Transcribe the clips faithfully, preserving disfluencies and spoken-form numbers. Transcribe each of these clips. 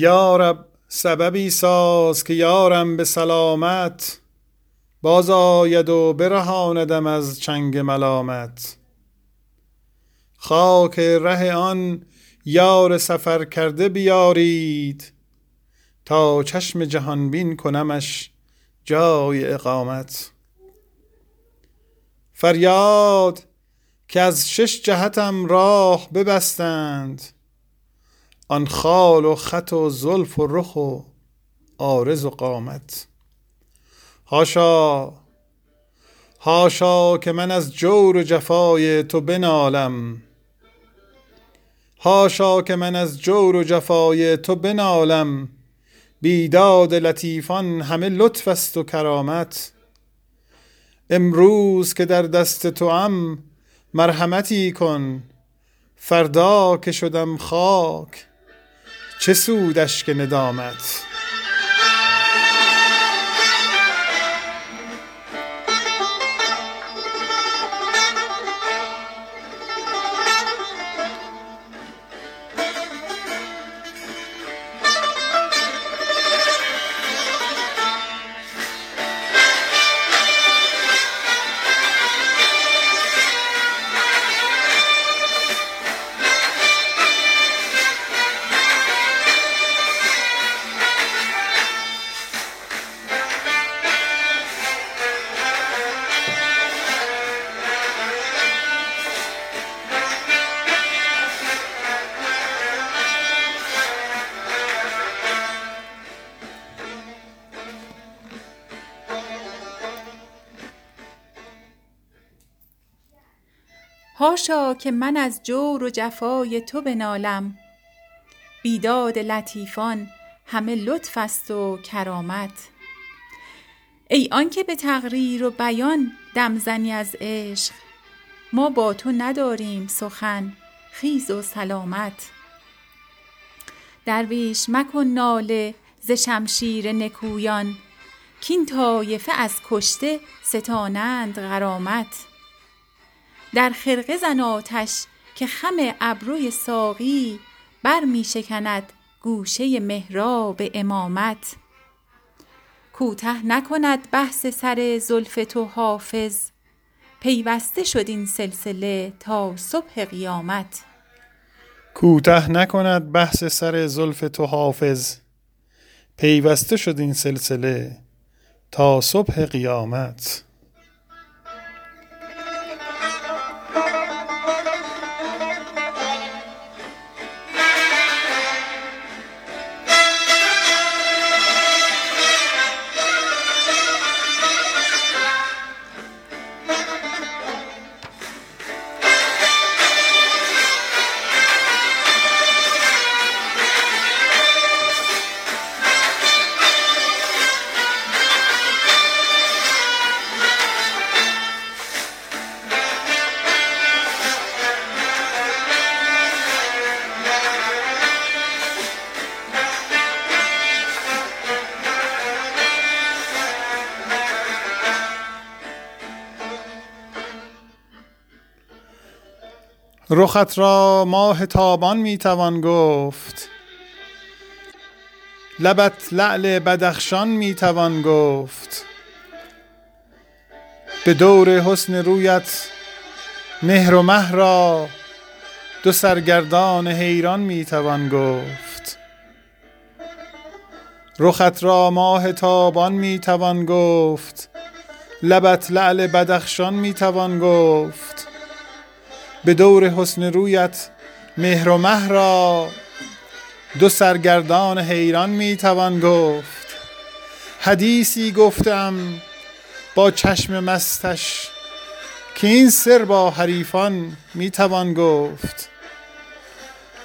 یارب سببی ساز که یارم به سلامت، باز آید و برهاندم از چنگ ملامت. خاک ره آن یار سفر کرده بیارید، تا چشم جهانبین کنمش جای اقامت. فریاد که از شش جهتم راه ببستند، آن خال و خط و زلف و رخ و عارض و قامت. هاشا هاشا که من از جور و جفای تو بنالم، هاشا که من از جور و جفای تو بنالم. بیداد لطیفان همه لطف است و کرامت. امروز که در دست توام مرحمتی کن، فردا که شدم خاک چه سودش که ندامت. هاشا که من از جور و جفای تو بنالم، بیداد لطیفان همه لطف است و کرامت. ای آن که به تقریر و بیان دم زنی از عشق، ما با تو نداریم سخن خیز و سلامت. درویش مکن ناله ز شمشیر نکویان، کین طایفه از کشته ستانند غرامت. در خرقه زن آتش که خم ابروی ساقی، بر می شکند گوشه محراب امامت. کوته نکند بحث سر زلف تو حافظ، پیوسته شد این سلسله تا صبح قیامت. کوته نکند بحث سر زلف تو حافظ، پیوسته شد این سلسله تا صبح قیامت. رخت را ماه تابان میتوان گفت، لبت لعل بدخشان میتوان گفت. به دور حسن رویت مهر و مه را، دو سرگردان حیران میتوان گفت. رخت را ماه تابان میتوان گفت، لبت لعل بدخشان میتوان گفت. به دور حسن رویت مهر و مه را، دو سرگردان حیران میتوان گفت. حدیثی گفتم با چشم مستش، که این سر با حریفان میتوان گفت.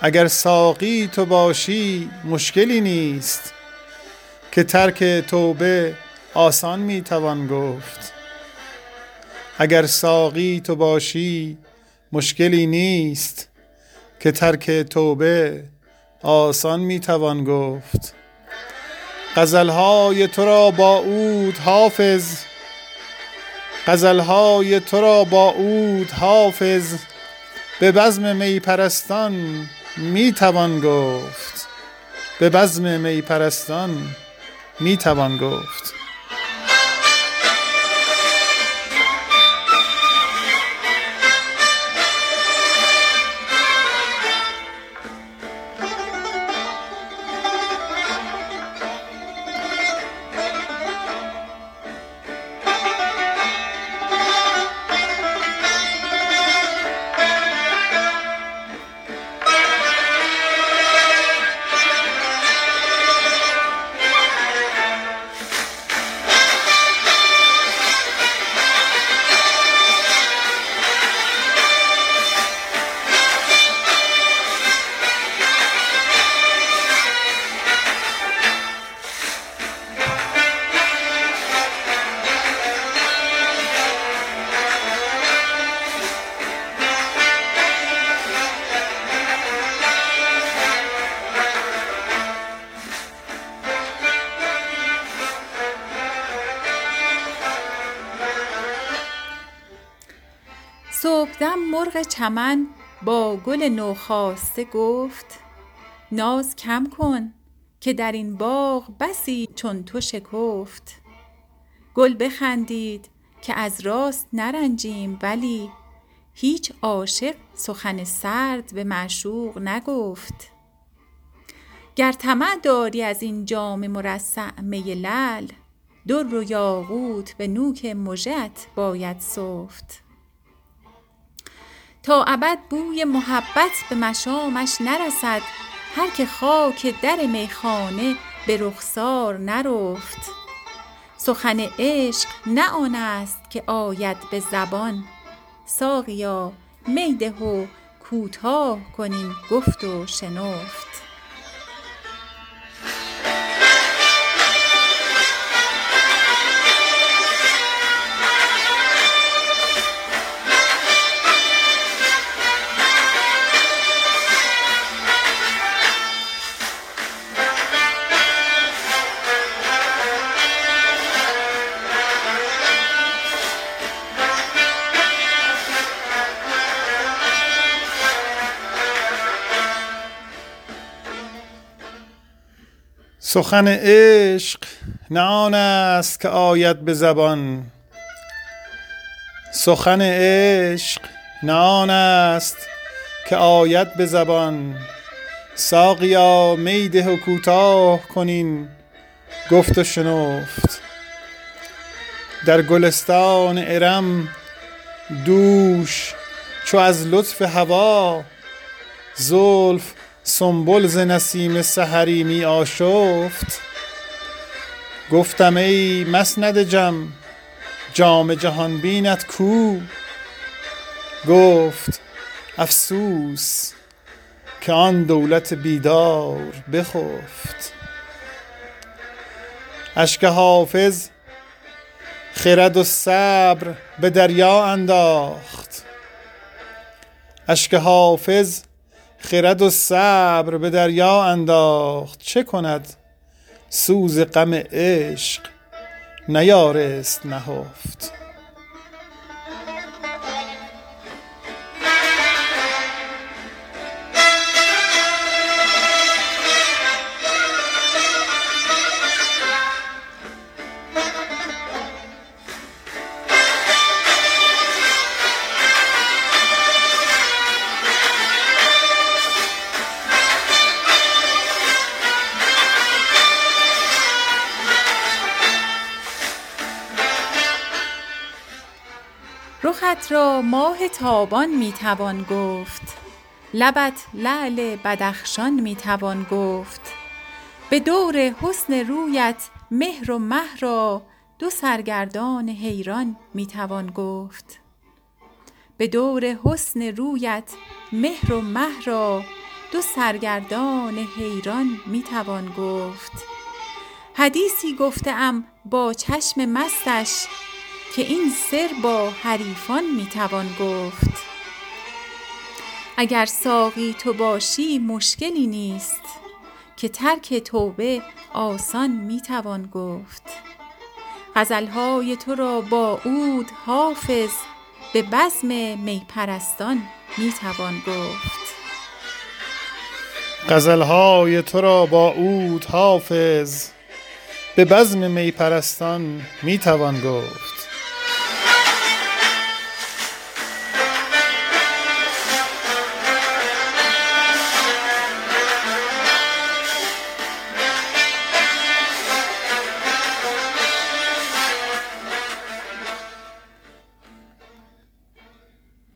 اگر ساقی تو باشی مشکلی نیست، که ترک توبه آسان میتوان گفت. اگر ساقی تو باشی مشکلی نیست، که ترک توبه آسان میتوان گفت. غزلهای تو را با عود حافظ، غزلهای تو را با عود حافظ. به بزم می پرستان میتوان گفت. به بزم می پرستان می توان گفت. صبحدم مرغ چمن با گل نوخاسته گفت ناز کم کن که در این باغ بسی چون تو شکفت. گل بخندید که از راست نرنجیم ولی هیچ عاشق سخن سرد به معشوق نگفت. گر طمع داری از این جام مرصع می لعل، در و یاقوت به نوک مژه‌ات باید سفت. تا ابد بوی محبت به مشامش نرسد، هر که خاک در میخانه به رخسار نرفت. سخن عشق نه آن است که آید به زبان، ساقیا می ده و کوتاه کن این گفت و شنفت. سخن عشق نه آن است که آید به زبان، سخن عشق نه آن است که آید به زبان، ساقیا می ده و کوتاه کنین گفت و شنفت. در گلستان ارم دوش چو از لطف هوا، زلف سنبل ز نسیم سحری می آشفت. گفتم ای مسند جم جام جهان بینت کو، گفت افسوس که آن دولت بیدار بخفت. اشک حافظ خرد و صبر به دریا انداخت، اشک حافظ خرد و صبر به دریا انداخت. چه کند سوز غم عشق نیارست نهفت. رخت را ماه تابان میتوان گفت، لبت لعل بدخشان میتوان گفت. به دور حسن رویت مهر و مه را دو سرگردان حیران میتوان گفت. به دور حسن رویت مهر و مه را دو سرگردان حیران میتوان گفت. حدیثی گفتم با چشم مستش، که این سر با حریفان میتوان گفت. اگر ساقی تو باشی مشکلی نیست، که ترک توبه آسان میتوان گفت. غزلهای تو را با عود حافظ به بزم میپرستان میتوان گفت. غزلهای تو را با عود حافظ به بزم می پرستان می توان گفت.